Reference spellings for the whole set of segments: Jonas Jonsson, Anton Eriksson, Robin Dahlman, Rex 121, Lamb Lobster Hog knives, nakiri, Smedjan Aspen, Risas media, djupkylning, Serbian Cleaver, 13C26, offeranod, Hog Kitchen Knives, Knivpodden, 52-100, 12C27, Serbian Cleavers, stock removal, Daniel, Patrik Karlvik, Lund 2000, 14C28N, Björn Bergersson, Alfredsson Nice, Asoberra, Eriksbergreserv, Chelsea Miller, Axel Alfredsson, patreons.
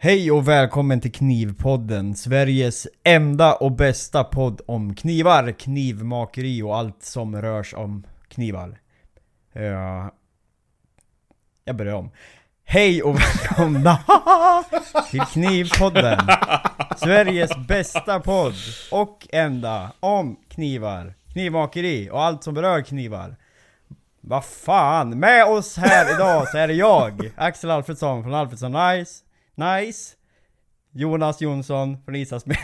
Hej och välkommen till Knivpodden, Sveriges enda och bästa podd om knivar, knivmakeri och allt som rörs om knivar. Jag börjar om. Hej och välkomna till Knivpodden, Sveriges bästa podd och enda om knivar, knivmakeri och allt som berör knivar. Vad fan, med oss här idag så är det jag, Axel Alfredsson från Alfredsson Nice. Jonas Jonsson från Risas media.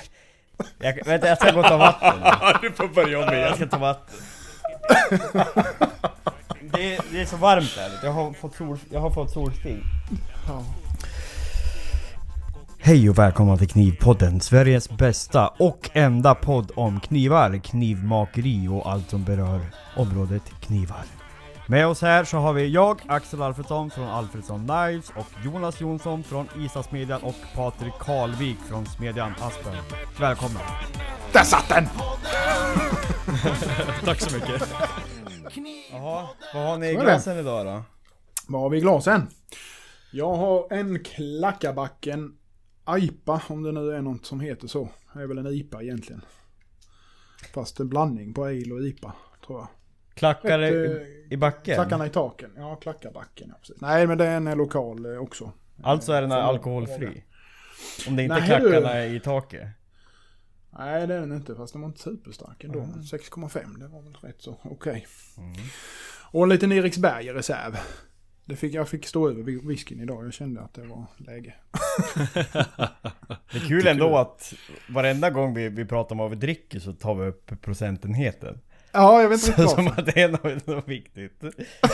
Jag ska gå och ta vatten. Du får börja om igen. Jag ska ta vatten. Det är så varmt där. Jag har fått solsting. Ja. Hej och välkomna till Knivpodden, Sveriges bästa och enda podd om knivar, knivmakeri och allt som berör området knivar. Med oss här så har vi jag, Axel Alfredsson från Alfredsson Nice och Jonas Jonsson från Risas media och Patrik Karlvik från Smedjan Aspen. Välkomna! Där satt den! Tack så mycket. Jaha, vad har ni i glasen idag då? Vad har vi i glasen? Jag har en klackabacken IPA, om det nu är något som heter så. Det är väl en IPA egentligen. Fast en blandning på ale och IPA, tror jag. Klackar i backen? Klackarna i taken, ja, klackarbacken. Ja, precis. Nej, men den är lokal också. Alltså är den alkoholfri? Om det inte är klackarna i taket? Nej, det är den inte, fast den var inte superstark ändå. 6,5, det var väl rätt så, okej. Mm. Och en liten Eriksbergreserv. Jag fick stå över whisken idag, jag kände att det var läge. Det är kul ändå att varenda gång vi pratar om vad vi dricker så tar vi upp procentenheten. Ja, jag vet inte så, som att det är något viktigt. Ja,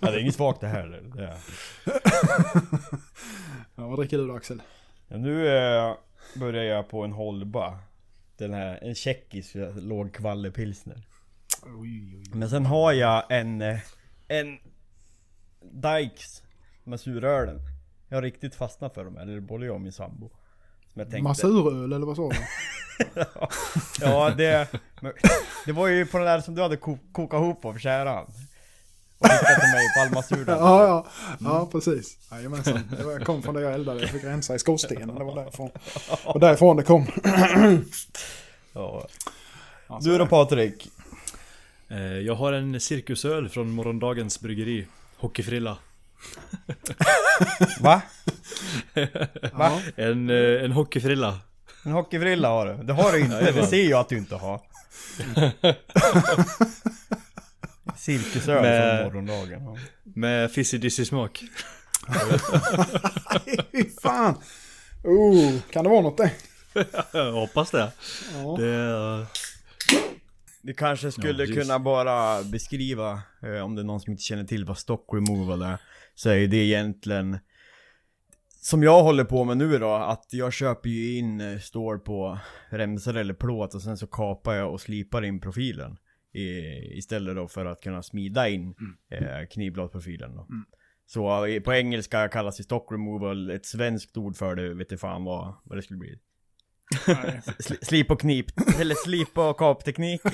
det är inget svagt det här. Ja. Ja, vad dricker du då, Axel? Ja, nu börjar jag på en holba. Den här, en tjeckisk lågkvallepilsner. Men sen har jag en Dykes med surölen. Jag har riktigt fastnat för dem, eller både jag och min sambo. Masuröl eller vad sa du? Ja, det var ju på den där som du hade kokat ihop av käran. Och skickat till mig på all masur. Ja, precis. Jajamensan. Jag kom från där jag eldade. Jag fick rensa i skorstenen. Det var därifrån. Och därifrån det kom. Ja. Du då, Patrik? Jag har en cirkusöl från morgondagens bryggeri. Hockeyfrilla. Va? Va? En hockeyfrilla. En hockeyfrilla har du. Det har du inte. Det ser jag att du inte har. Silkesöl från morgondagen. Med fizzy-dizzy-smak. Fan. Oh, kan det vara något det? Jag hoppas det. Ja. Vi kanske skulle kunna bara beskriva, om det är någon som inte känner till vad stock removal är, så är det egentligen som jag håller på med nu då, att jag köper ju in stål på remsar eller plåt och sen så kapar jag och slipar in profilen istället då för att kunna smida in knivbladprofilen då. Mm. Så på engelska kallas det stock removal, ett svenskt ord för det, vet inte fan vad det skulle bli. Slip och knip. Eller slip och kaptekniken.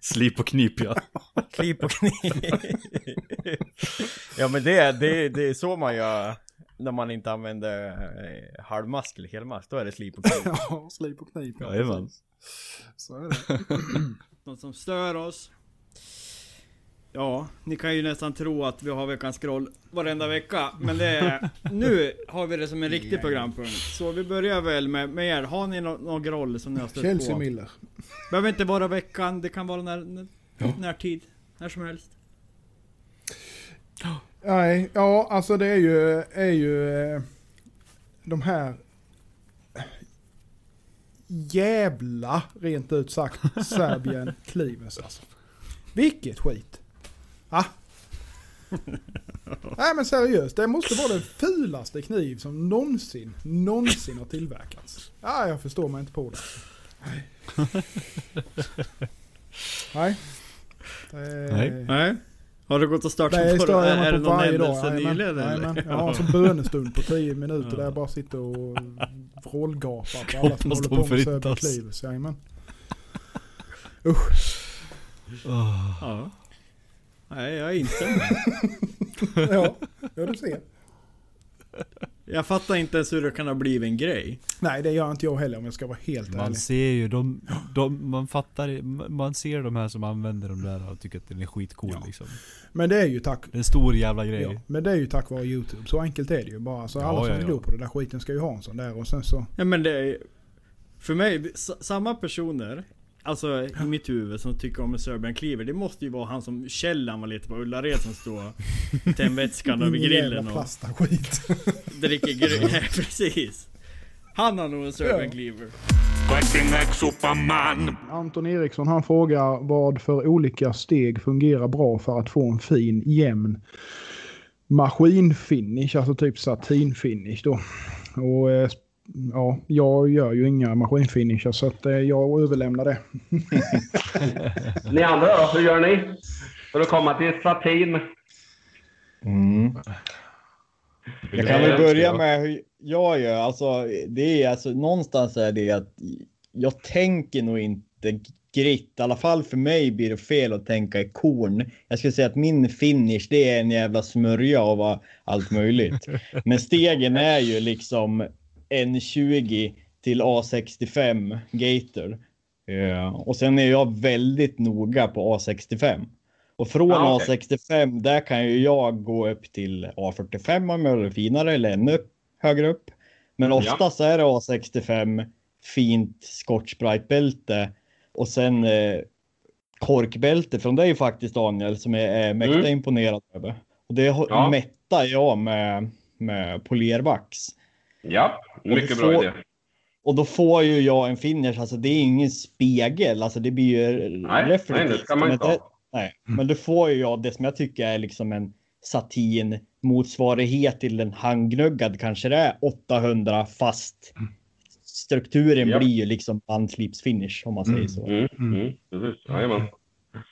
Slip och knip, ja. Slip och knip. Ja, men det är så man gör när man inte använder halvmask eller helmask. Då är det slip och knip. Ja, slip och knip. Ja, ja, så är det. Något som stör oss. Ja, ni kan ju nästan tro att vi har veckans scroll varenda vecka. Men nu har vi det som en riktig programpunkt. Så vi börjar väl med er. Har ni någon groll som ni har stött på? Chelsea Miller. Behöver inte vara veckan, det kan vara när tid. När som helst. Nej, ja, alltså det är ju de här jävla, rent ut sagt, Serbian Cleavers alltså. Vilket skit. Ah. Nej, men seriöst, det måste vara den fulaste kniv som någonsin har tillverkats. Ah, jag förstår mig inte på det. Nej. Nej. Nej. Har du gått och startat på det? Är det någon händelse nyligen? Nej, jag har en sån bönestund på 10 minuter där jag bara sitter och vrålgapar på alla som håller på med Serbian Cleavers. Jajamän. Usch. Ja. Nej, jag är inte. Ja, du ser. Jag fattar inte ens hur det kan ha blivit en grej. Nej, det gör inte jag heller om jag ska vara helt ärlig. Man ser ju, man ser de här som använder de där och tycker att den är skitcool. Ja. Liksom. Men det är ju tack... Det är en stor jävla grej. Ja, men det är ju tack vare YouTube. Så enkelt är det ju bara. Så alla som glor på det där skiten ska ju ha en sån där. Och sen så... Ja, men det är... För mig, samma personer... Alltså i mitt huvud som tycker om en Serbian Cleaver, det måste ju vara han som källan var lite på Ullared som står till en vätskan över grillen och skit. Dricker grej, ja, precis. Han har nog en Serbian Cleaver. Anton Eriksson, han frågar vad för olika steg fungerar bra för att få en fin, jämn maskinfinish, alltså typ satinfinish då. Och ja, jag gör ju inga maskinfinisher så att jag överlämnar det. Ni andra då, hur gör ni? För att komma till satin. Mm. Jag kan väl börja med hur jag gör. Alltså, det är, alltså, någonstans är det att jag tänker nog inte gritt. I alla fall för mig blir det fel att tänka i korn. Jag skulle säga att min finish, det är en jävla smörja av allt möjligt. Men stegen är ju liksom... N20 till A65 Gator. Och sen är jag väldigt noga på A65. Och från A65 där kan ju jag gå upp till A45 om jag är finare eller ännu högre upp. Men oftast är det A65, fint skottspritebälte och sen korkbälte. För det är ju faktiskt Daniel som är mäkta imponerad över. Och det mättar jag med polervax. Ja, mycket bra idé. Och då får ju jag en finish. Alltså det är ingen spegel. Alltså det blir ju reflektivt. Men då får ju jag det som jag tycker är liksom en satin motsvarighet till en handgnuggad. Kanske det är 800 fast. Strukturen blir ju liksom bandslipsfinish om man säger så.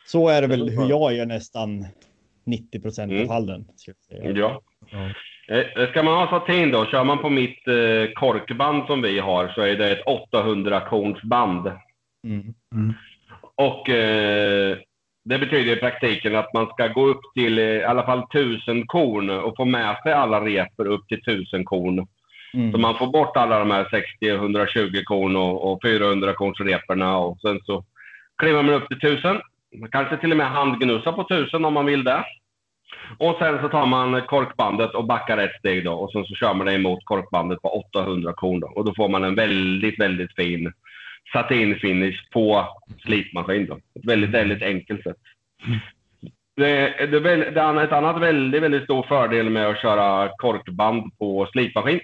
Så är det väl hur jag gör nästan 90% av fallen. Ja. Ska man ha satin då, kör man på mitt korkband som vi har så är det ett 800-kornsband. Och det betyder i praktiken att man ska gå upp till i alla fall 1000 korn och få med sig alla repor upp till 1000 korn. Så man får bort alla de här 60-120 korn och 400 kornsreporna och sen så kliver man upp till 1000. Man kanske till och med handgnussa på 1000 om man vill det. Och sen så tar man korkbandet och backar ett steg då. Och sen så kör man det emot korkbandet på 800 korn då. Och då får man en väldigt, väldigt fin satinfinish på slipmaskin då. Ett väldigt, väldigt enkelt sätt. Ett annat väldigt, väldigt stor fördel med att köra korkband på slipmaskin,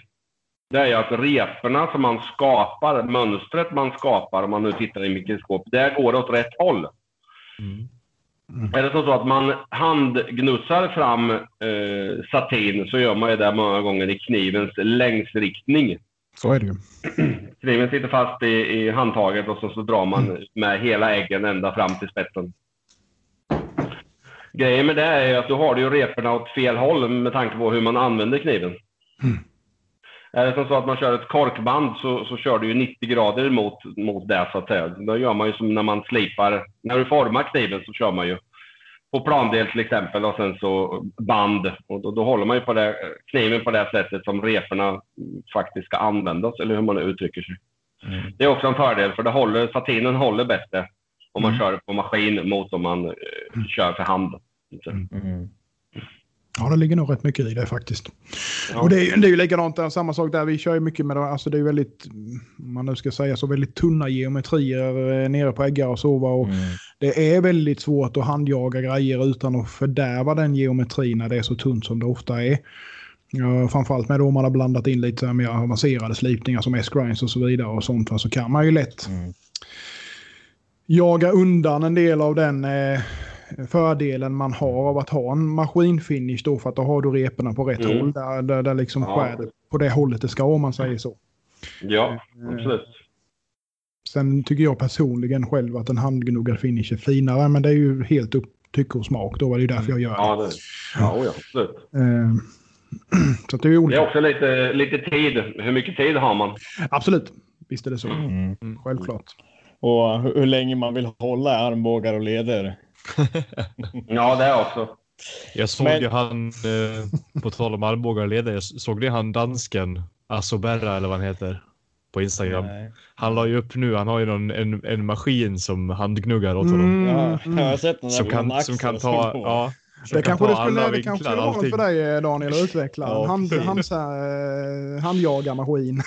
det är ju att reporna som man skapar, mönstret man skapar om man nu tittar i mikroskop, där går det åt rätt håll. Är det så att man handgnussar fram satin så gör man ju det många gånger i knivens längsriktning. Så är det ju. Kniven sitter fast i handtaget och så drar man med hela äggen ända fram till spetsen. Grejen med det är ju att du har ju reporna åt fel håll med tanke på hur man använder kniven. Är det så att man kör ett korkband så kör du ju 90 grader mot det så att säga. Då gör man ju som när man slipar, när du formar kniven så kör man ju på plandel till exempel och sen så band. Och då håller man ju på det, kniven på det sättet som reporna faktiskt ska användas eller hur man uttrycker sig. Det är också en fördel för det håller, satinen håller bättre om man kör på maskin mot om man kör för hand. Ja, det ligger nog rätt mycket i det faktiskt. Ja. Och det är ju likadant där, samma sak där. Vi kör ju mycket med det. Alltså det är ju väldigt, om man nu ska säga så, väldigt tunna geometrier nere på äggar och sova. Och det är väldigt svårt att handjaga grejer utan att fördärva den geometrin när det är så tunt som det ofta är. Framförallt med då man har blandat in lite mer avancerade slipningar som S-grinds och så vidare och sånt. Så kan man ju lätt jaga undan en del av den... fördelen man har av att ha en maskinfinish då, för att då har du reporna på rätt håll där liksom skär på det hållet det ska, om man säger så. Ja, absolut. Sen tycker jag personligen själv att en handgnuggad finish är finare, men det är ju helt upp tycke och smak. Då var det ju därför jag gör det. Ja, absolut. Så det är olika. Det är också lite tid. Hur mycket tid har man? Absolut, visst är det så. Självklart. Och hur länge man vill hålla armbågar och leder. Ja, det också. Jag såg ju han, på tal om armbågar leder, jag såg det han dansken, Asoberra eller vad han heter, på Instagram. Nej. Han la ju upp nu, han har ju en maskin som handgnuggar åt honom. Ja, jag har sett den där som kan ta... Ja, det kanske det skulle vara något för dig, Daniel, att utveckla. Ja, han jagar maskin.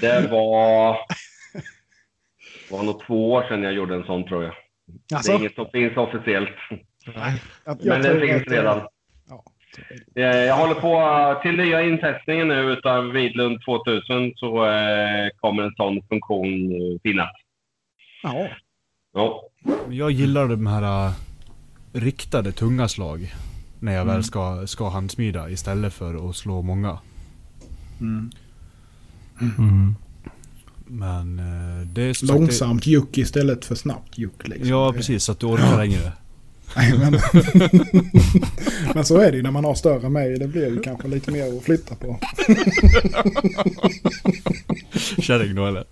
Det var nog 2 år sedan jag gjorde en sån, tror jag. Alltså? Det är inget som finns officiellt. Nej, men det finns redan. Ja, jag håller på till nya intestningen nu utav Lund 2000, så kommer en sån funktion finnas. Ja. Ja. Jag gillar de här riktade tunga slag när jag väl ska handsmida istället för att slå många. Mm. Mm. Men det är långsamt juck istället för snabbt juck. Liksom. Ja, precis. Så att du orkar längre. Men så är det ju när man har större mig. Det blir ju kanske lite mer att flytta på. Kärring då, eller?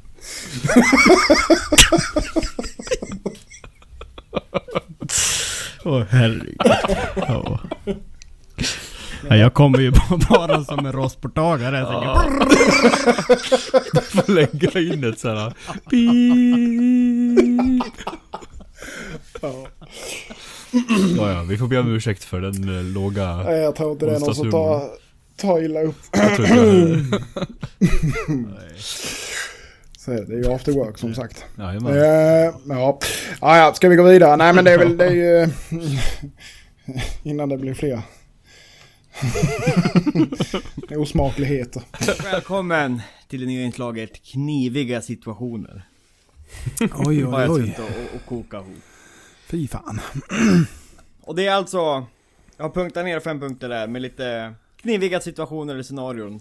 Åh, herregud. Ja. Ja, jag kommer ju bara som en rostportagare. Jag tänker, jag får lägga in ett sådär. Ja. Ja, vi får be om ursäkt för den låga. Nej, jag tror inte det är någon som tar illa upp. Jag tror inte. Nej. Så det är ju after work, som sagt. Ja, ja, ska vi gå vidare? Nej, men det är väl det är ju... innan det blir fler. Osmakligheter. Välkommen till det nya inslaget kniviga situationer. Oj. Och koka ihop. Fy fan. Och det är alltså, jag har punktat ner 5 punkter där med lite kniviga situationer eller scenarion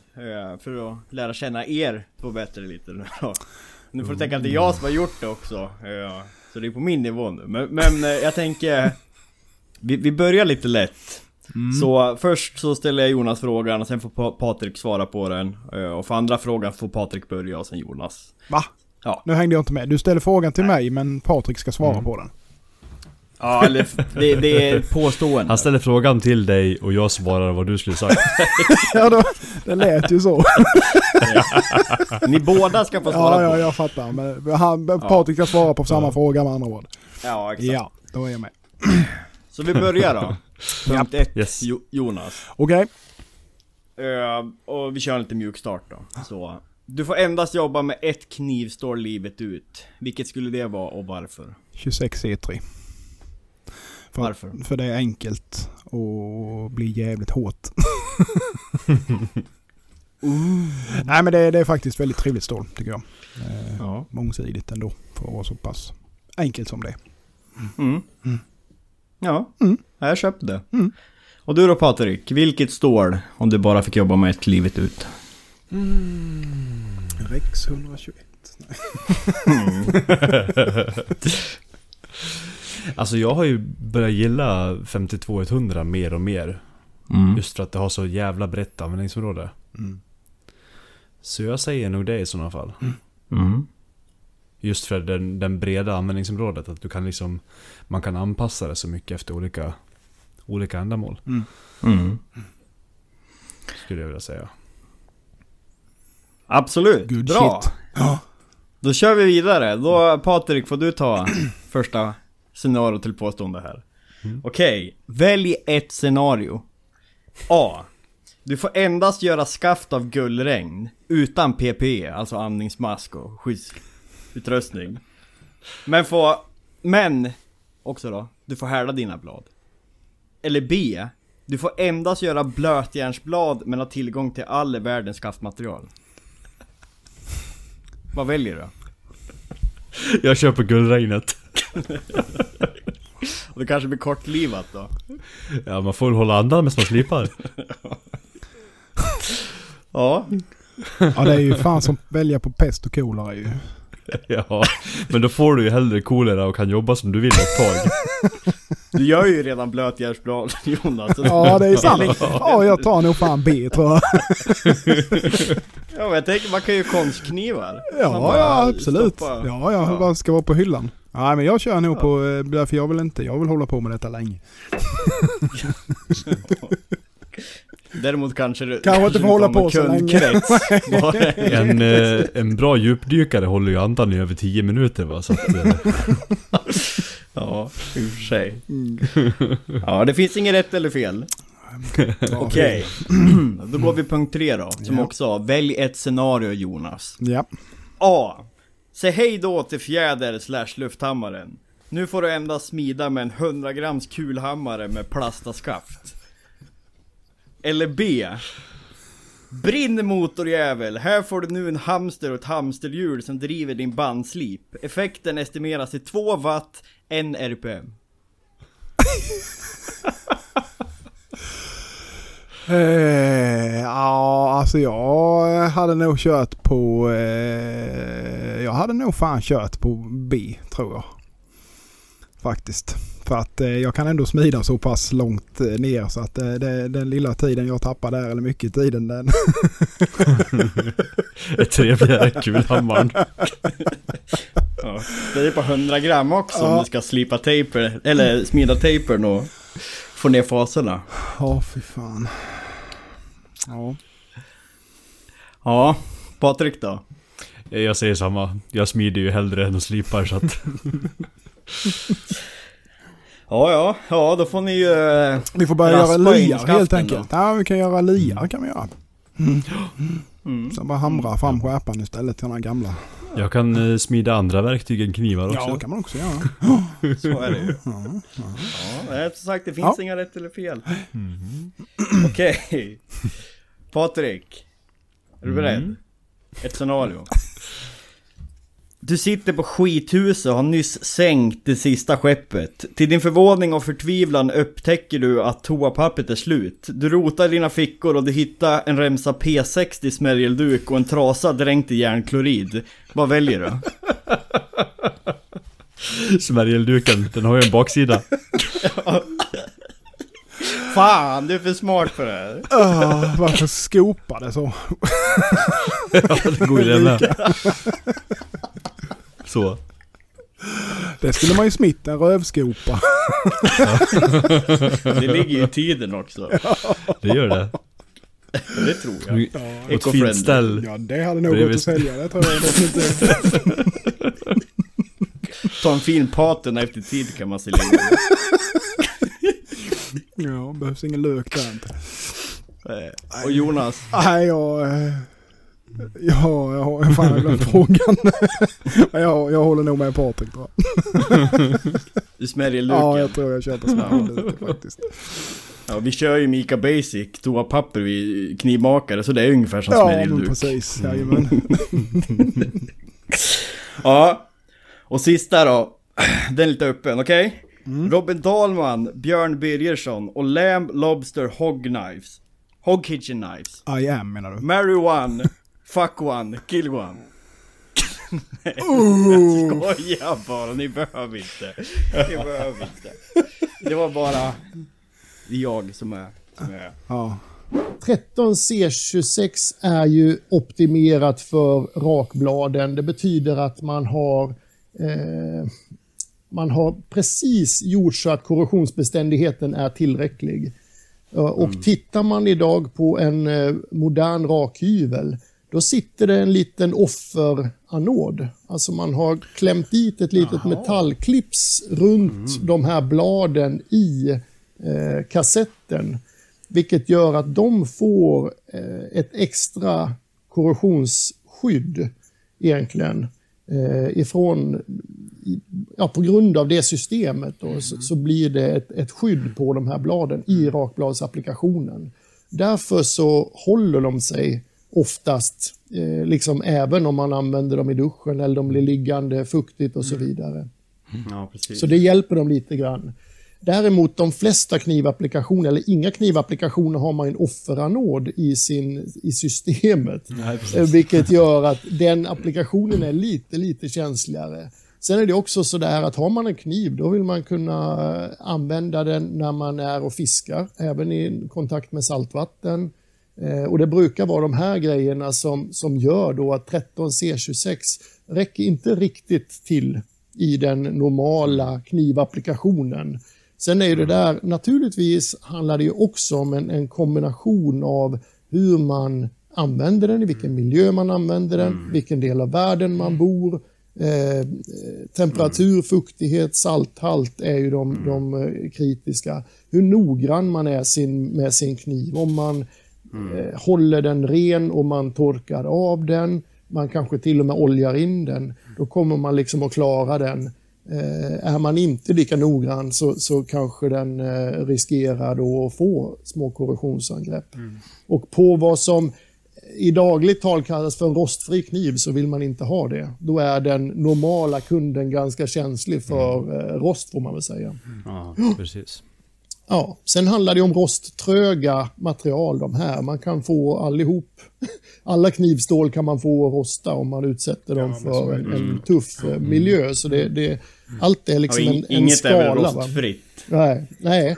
för att lära känna er på bättre lite. Nu får du tänka att det är jag som har gjort det också, så det är på min nivå nu. Men jag tänker vi börjar lite lätt. Mm. Så först så ställer jag Jonas frågan och sen får Patrik svara på den. Och för andra frågan får Patrik börja och sen Jonas. Va? Ja. Nu hängde jag inte med. Du ställer frågan till mig men Patrik ska svara på den. Ja, eller det är påstående. Han ställer frågan till dig och jag svarar vad du skulle säga. Ja, då, det lät ju så. Ni båda ska få svara på. Ja, jag fattar. Men Patrik ska svara på samma fråga med andra ord. Ja, exakt. Ja, då är jag med. Så vi börjar då. Punkt 1, yes. Jonas. Okej. Och vi kör en lite mjuk start då. Så, du får endast jobba med ett knivstår livet ut. Vilket skulle det vara och varför? 26 E3. Varför? För det är enkelt och blir jävligt hårt. Nej, men det är faktiskt väldigt trevligt stål, tycker jag. Mångsidigt ändå, för att vara så pass enkelt som det. Ja, jag köpte det. Och du då, Patrik, vilket stål om du bara fick jobba med ett livet ut? Rex 121. Alltså jag har ju börjat gilla 52-100 mer och mer. Just för att det har så jävla brett användningsområde. Så jag säger nog det i sådana fall. Just för den breda användningsområdet. Att du kan liksom, man kan anpassa det så mycket efter olika ändamål. Skulle jag vilja säga. Absolut, good. Bra. Ja. Då kör vi vidare. Då, Patrik, får du ta första scenario till påstående här. Okej, välj ett scenario. A. Du får endast göra skaft av gullregn utan PPE, alltså andningsmask och skyddsutrustning. Men också då, du får härda dina blad. Eller B. Du får endast göra blötjärnsblad men har tillgång till all världens skaftmaterial. Vad väljer du? Jag köper guldregnet. Och det kanske blir kortlivat då. Ja, man får väl hålla andan med små slipar. Ja. Ja, det är ju fan som välja på pest och kolera ju. Ja, men då får du ju hellre kolera och kan jobba som du vill ett tag. Du gör ju redan blötjärnsblad, Jonas. Ja, det är sant. Ja, jag tar nog fan B, tror jag. Ja, jag tänker man kan ju konstknivar. Ja, absolut. Stoppa. Ja, vad ska vara på hyllan? Nej, men jag kör nog på, därför jag vill inte. Jag vill hålla på med detta länge. Däremot kanske du kan inte hålla på så länge. En bra djupdykare håller ju andan i över 10 minuter, va, så att, ja, i och för sig. Ja, det finns inget rätt eller fel. Okej. Då går vi punkt 3 då, som också välj ett scenario, Jonas. Ja. A. Säg hej då till fjäder/lufthammaren. Nu får du endast smida med en 100 grams kulhammare med plastaskaft. Eller B. Brinn motorjävel. Här får du nu en hamster och ett hamsterhjul som driver din bandslip. Effekten estimeras till 2 watt, 1 RPM. Jag hade nog kört på B, tror jag. Faktiskt. För att jag kan ändå smida så pass långt ner så att den lilla tiden jag tappar där, eller mycket tiden, den är trevligare kulhammaren. Ja, det är på 100 gram också om du ska slipa taper, eller smida tapern och få ner faserna. Ja, fy fan. Ja, Patrik då? Jag säger samma. Jag smider ju hellre än att slipar, så att Ja, då får ni ju vi får börja göra liar helt enkelt. Då. Ja, vi kan göra liar kan vi göra. Så bara hamra fram skärpan istället till den gamla. Jag kan smida andra verktyg än knivar också. Ja, det kan man också göra. Så är det ju. Ja, jag har sagt, det finns inga rätt eller fel. Okej. Patrik, är du beredd? Ett scenario. Du sitter på skithuset och har nyss sänkt det sista skeppet. Till din förvåning och förtvivlan upptäcker du att toapappret är slut. Du rotar i dina fickor och du hittar en remsa P60 smärgelduk och en trasa dränkt i järnklorid. Vad väljer du? Smärgelduken, den har ju en baksida. Fan, du är för smart för det här. Varför skopar det så? Ja, det går ju med. Så. Det skulle man ju smitta en rövskopa. Ja. Det ligger ju i tiden också. Ja. Det gör det. Det tror jag. Ett fint ställ. Ja, det hade nog gått att sälja. Det tror jag inte. Ta en fin paten efter tid kan man se längre. Ja, behövs ingen lök där inte. Och Jonas? Nej, jag fan har glömt frågan. jag håller nog med Patrik då. Du smäljer luken. Ja, jag tror jag köper smäljer lite faktiskt. Ja, vi kör ju Mika Basic, toapapper vi knivmakare, så det är ungefär som smäljer luk. Ja, precis. Jajamän. Ja, och sista då. Den är lite öppen, okej? Robin Dahlman, Björn Bergersson och Lamb Lobster Hog knives. Hog Kitchen Knives. I am, menar du? Marry one, fuck one, kill one. Nej, jag skojar bara. Ni behöver inte. Det var bara jag som är. Ja. 13C26 är ju optimerat för rakbladen. Det betyder att man har precis gjort så att korrosionsbeständigheten är tillräcklig. Och tittar man idag på en modern rakhyvel, då sitter det en liten offeranod. Alltså man har klämt dit ett litet metallklips runt de här bladen i kassetten. Vilket gör att de får ett extra korrosionsskydd egentligen. På grund av det systemet då, så blir det ett skydd på de här bladen i rakbladsapplikationen. Därför så håller de sig oftast liksom, även om man använder dem i duschen eller de blir liggande fuktigt och så vidare. Ja, precis. Så det hjälper dem lite grann. Däremot de flesta knivapplikationer eller inga knivapplikationer har man en offeranod i systemet. Nej, vilket gör att den applikationen är lite känsligare. Sen är det också så där att har man en kniv, då vill man kunna använda den när man är och fiskar, även i kontakt med saltvatten. Och det brukar vara de här grejerna som gör då att 13C26 räcker inte riktigt till i den normala knivapplikationen. Sen är ju det där, naturligtvis handlar det ju också om en kombination av hur man använder den, i vilken miljö man använder den, vilken del av världen man bor. Temperatur, fuktighet, salthalt är ju de kritiska. Hur noggrann man är med sin kniv, om man håller den ren och man torkar av den. Man kanske till och med oljar in den. Då kommer man liksom att klara den. Är man inte lika noggrann så kanske den riskerar då att få små korrosionsangrepp. Och på vad som i dagligt tal kallas för en rostfri kniv så vill man inte ha det. Då är den normala kunden ganska känslig för rost, får man väl säga. Ja, precis. Ja, sen handlar det om rosttröga material de här. Man kan få allihop, alla knivstål kan man få rosta om man utsätter dem för en tuff miljö. Så det allt är liksom en skala. Inget är väl rostfritt. Nej.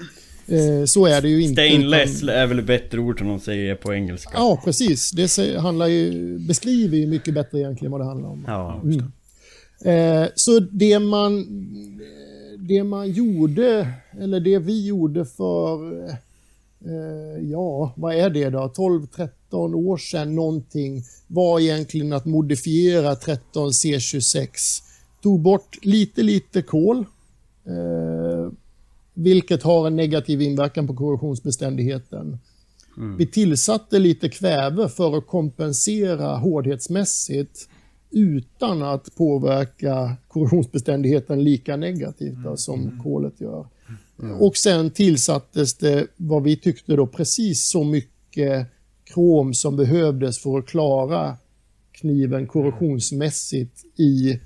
Så är det ju inte. Stainless är väl ett bättre ord som de säger på engelska. Ja, precis. Det handlar ju, beskriver ju mycket bättre egentligen vad det handlar om. Ja, just det. Så det man gjorde, eller det vi gjorde för, vad är det då? 12-13 år sedan någonting, var egentligen att modifiera 13C26. Tog bort lite kol. Vilket har en negativ inverkan på korrosionsbeständigheten. Vi tillsatte lite kväve för att kompensera hårdhetsmässigt utan att påverka korrosionsbeständigheten lika negativt som kolet gör. Och sen tillsattes det vad vi tyckte då precis så mycket krom som behövdes för att klara kniven korrosionsmässigt i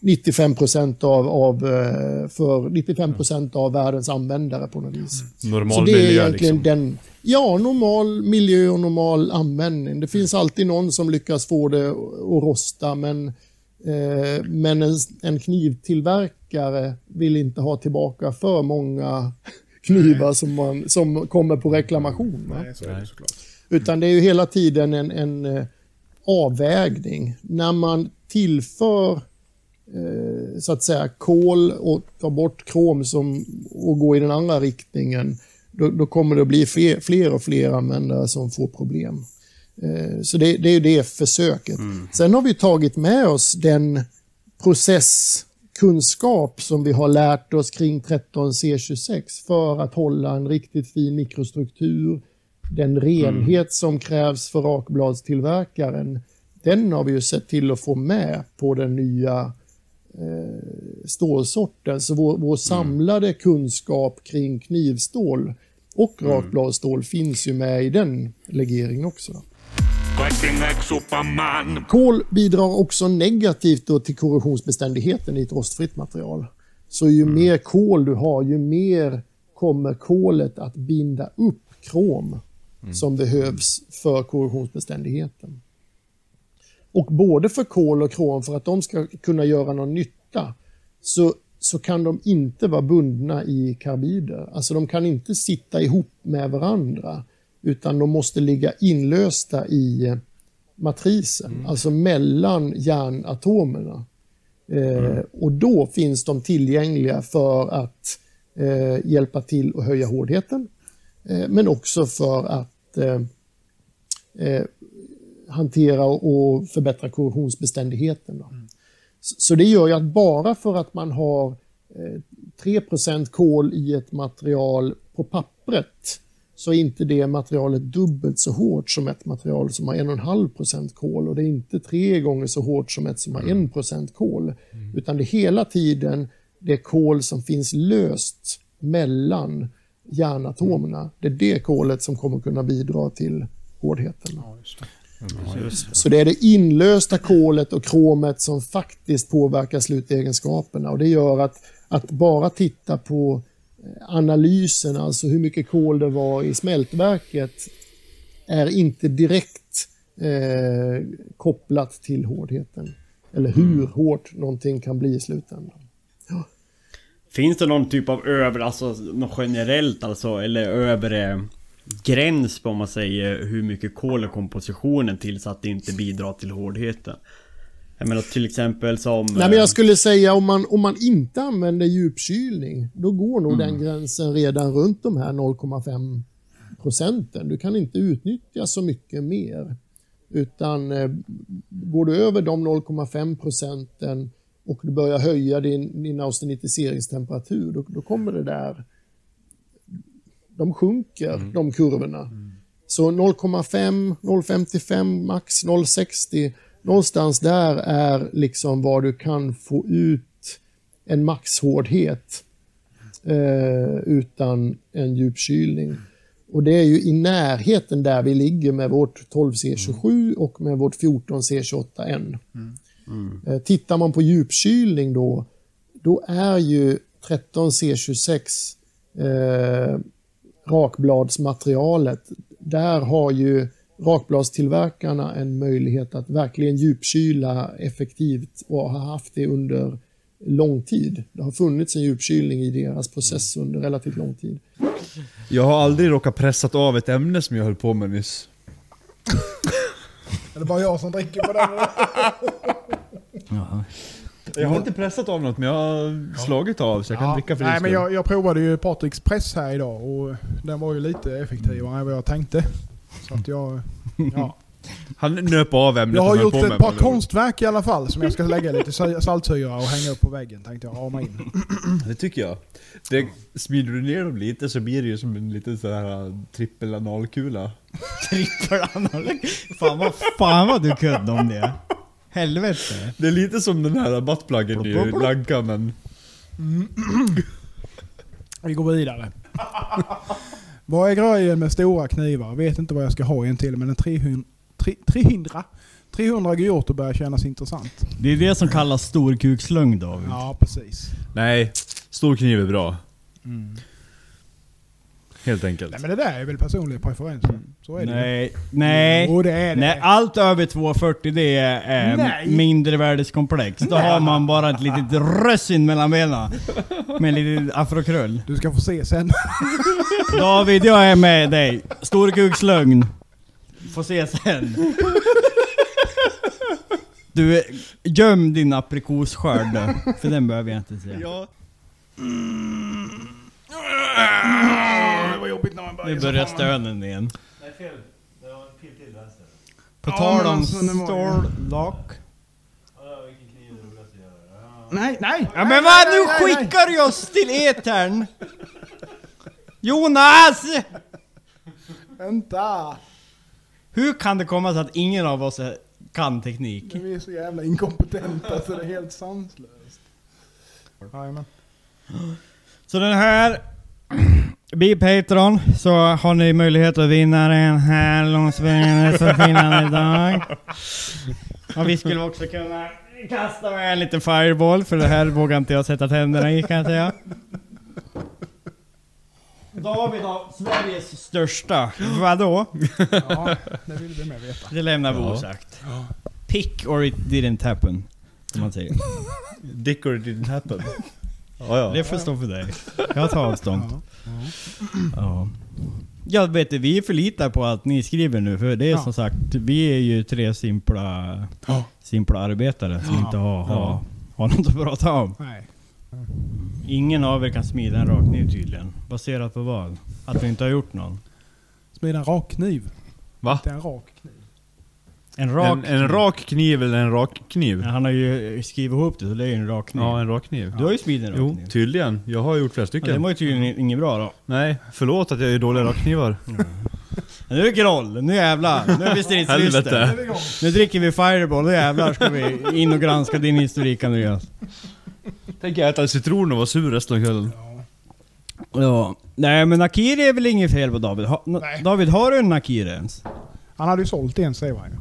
95% för 95% av världens användare på något vis. Normal miljö liksom. Normal miljö och normal användning. Det finns alltid någon som lyckas få det att rosta, men en knivtillverkare vill inte ha tillbaka för många knivar som kommer på reklamation. Nej, så är det såklart. Utan det är ju hela tiden en avvägning. När man tillför så att säga kol och ta bort krom och gå i den andra riktningen, då kommer det att bli fler och fler användare som får problem. Så det är ju det försöket. Sen har vi tagit med oss den processkunskap som vi har lärt oss kring 13C26 för att hålla en riktigt fin mikrostruktur, den renhet som krävs för rakbladstillverkaren. Den har vi ju sett till att få med på den nya stålsorten. Så vår samlade kunskap kring knivstål och rakbladstål finns ju med i den legeringen också. Kol bidrar också negativt då till korrosionsbeständigheten i ett rostfritt material. Så ju mer kol du har, ju mer kommer kolet att binda upp krom som behövs för korrosionsbeständigheten. Och både för kol och krom, för att de ska kunna göra någon nytta, så kan de inte vara bundna i karbider. Alltså de kan inte sitta ihop med varandra, utan de måste ligga inlösta i matrisen, alltså mellan järnatomerna. Och då finns de tillgängliga för att hjälpa till att höja hårdheten, men också för att hantera och förbättra korrosionsbeständigheten. Så det gör ju att bara för att man har 3% kol i ett material på pappret, så är inte det materialet dubbelt så hårt som ett material som har 1,5% kol, och det är inte 3 gånger så hårt som ett som har 1% kol, utan det hela tiden det kol som finns löst mellan järnatomerna, det är det kolet som kommer kunna bidra till hårdheten. Så det är det inlösta kolet och kromet som faktiskt påverkar slutegenskaperna, och det gör att bara titta på analysen, alltså hur mycket kol det var i smältverket, är inte direkt kopplat till hårdheten eller hur hårt någonting kan bli i slutändan. Finns det någon typ av över, alltså något generellt, alltså, eller övre gräns på, om man säger, hur mycket kol är kompositionen till så att det inte bidrar till hårdheten. Jag menar till exempel som... Nej, men jag skulle säga om man inte använder djupkylning, då går nog den gränsen redan runt de här 0,5%. Du kan inte utnyttja så mycket mer. Utan går du över de 0,5% och du börjar höja din austenitiseringstemperatur, då kommer det där... De sjunker, de kurvorna. Mm. Så 0,5, 0,55 max, 0,60... Någonstans där är liksom vad du kan få ut en maxhårdhet utan en djupkylning. Och det är ju i närheten där vi ligger med vårt 12C27 och med vårt 14C28N. Mm. Mm. Tittar man på djupkylning då är ju 13C26 rakbladsmaterialet, där har ju rakbladstillverkarna en möjlighet att verkligen djupkyla effektivt och har haft det under lång tid. Det har funnits en djupkylning i deras process under relativt lång tid. Jag har aldrig råkat pressat av ett ämne som jag höll på med nyss. Är det bara jag som dricker på den? Jag har inte pressat av något, men jag har slagit av så jag kan dricka för det. Nej, men jag provade ju Patricks press här idag och den var ju lite effektivare än vad jag tänkte. Så att han nöp av ämnet. Jag har gjort ett par konstverk i alla fall som jag ska lägga lite saltsyra och hänga upp på väggen, tänkte jag rama in. Det tycker jag. Smider du ner dem lite så blir det ju som en liten så här trippelanalkula. Trippelanalkula? Fan vad du kunde om det. Helvete. Det är lite som den här buttpluggen i Lanka, men... Vi går vidare. Vad är grejen med stora knivar? Vet inte vad jag ska ha en till, men en 300 gujotor börjar kännas intressant. Det är det som kallas storkukslögn, David. Ja, precis. Nej, stor kniv är bra. Mm. Helt enkelt. Nej, men det där är väl personliga preferenser. Så är det. Nej. Jo, det är det. Nej, allt över 240 det är mindre värdeskomplex. Då har man bara ett litet rössin mellan benen med lite afrokrull. Du ska få se sen. David, jag är med dig. Storkukslögn. Får se sen. Du, göm din aprikosskörd, för den behöver jag inte se. Ja. Det var jobbigt när man började. Nu börjar stönen igen. Nej, fel. Det var en pil till där. På tal om storlock. Nej. Ja, men vad? Nu skickar jag oss till etern. Jonas! Vänta. Hur kan det komma så att ingen av oss kan teknik? Vi är så jävla inkompetenta så det är helt sanslöst. Jajamän. Så den här, bli Patreon, så har ni möjlighet att vinna den här långspelningen som finns idag. Och vi skulle också kunna kasta med en liten fireball, för det här vågar inte jag sätta tänderna i, kan jag säga. David har Sveriges största. Vadå? Ja, det vill vi med veta. Det lämnar vi osagt. Ja. Pick or it didn't happen, som man säger. Dick or it didn't happen. Ja. Det förstår för dig. Jag tar avstånd. Ja. Jag vet inte, vi förlitar på att ni skriver nu, för det är som sagt, vi är ju tre simpla arbetare som inte har något att prata om. Nej. Ingen av er kan smida en rakkniv tydligen. Baserat på vad? Att vi inte har gjort någon. Smida en rakkniv. Va? Det är en rakkniv. En rak kniv eller en rak kniv? Ja, han har ju skrivit ihop det, så det är ju en rak kniv. Ja, en rak kniv. Du har ju smidit en rak kniv. Jo, tydligen. Jag har gjort flera stycken. Ja, det var ju tydligen inget bra då. Nej, förlåt att jag är dålig rakknivar. Nu är det groll, nu jävlar. Nu är vi stridslysten. Nu dricker vi fireball, nu jävlar ska vi in och granska din historik, Andreas. Tänker jag äta citron och vara sur resten av kvällen. Ja. Nej, men nakiri är väl inget fel på David. David, har du en nakiri ens? Han hade ju sålt en, säger han.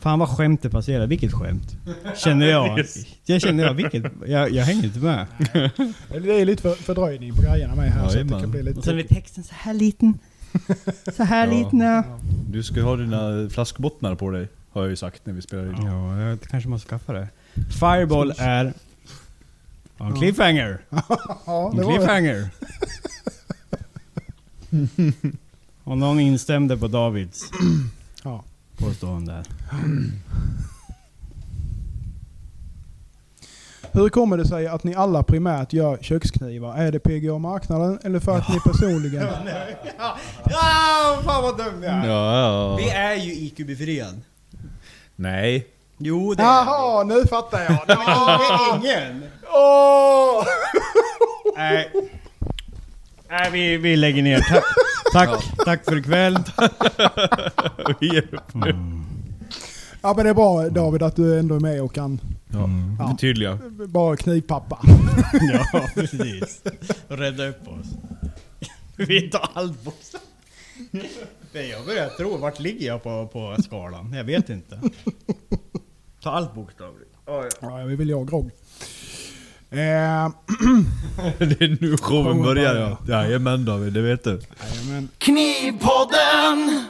Fan vad skämt det passerar. Vilket skämt? Känner jag. Vilket? Jag hänger inte med. Det är lite fördröjning på grejerna med här. Så det kan bli lite... Och sen är texten så här liten. Så här liten. Ja. Du ska ha dina flaskbottnar på dig, har jag ju sagt när vi spelar in. Ja, jag kanske måste skaffa det. Fireball är... En cliffhanger. En cliffhanger. Och någon instämde på Davids ja. Påstående där. Hur kommer det sig att ni alla primärt gör köksknivar? Är det PGA-marknaden eller för att ni personligen... fan vad dum jag är. Ja. Vi är ju IQ-befriad. Nej. Jo, det jaha, är det. Nu fattar jag. Det är ingen. Åh! Nej. Nej, vi lägger ner. Tack för ikväll. Ja, men det är bra, David, att du ändå är med och kan... Mm. Ja, tydliga. Bara knivpappa. Ja, precis. Rädda upp oss. Vi tar allt på oss. Jag börjar tro, vart ligger jag på skalan? Jag vet inte. Ta allt bokstavligt. Oh, ja, vi vill ju ha grogg. Det är nu showen börjar. Jajamän David, det vet du. Knivpodden!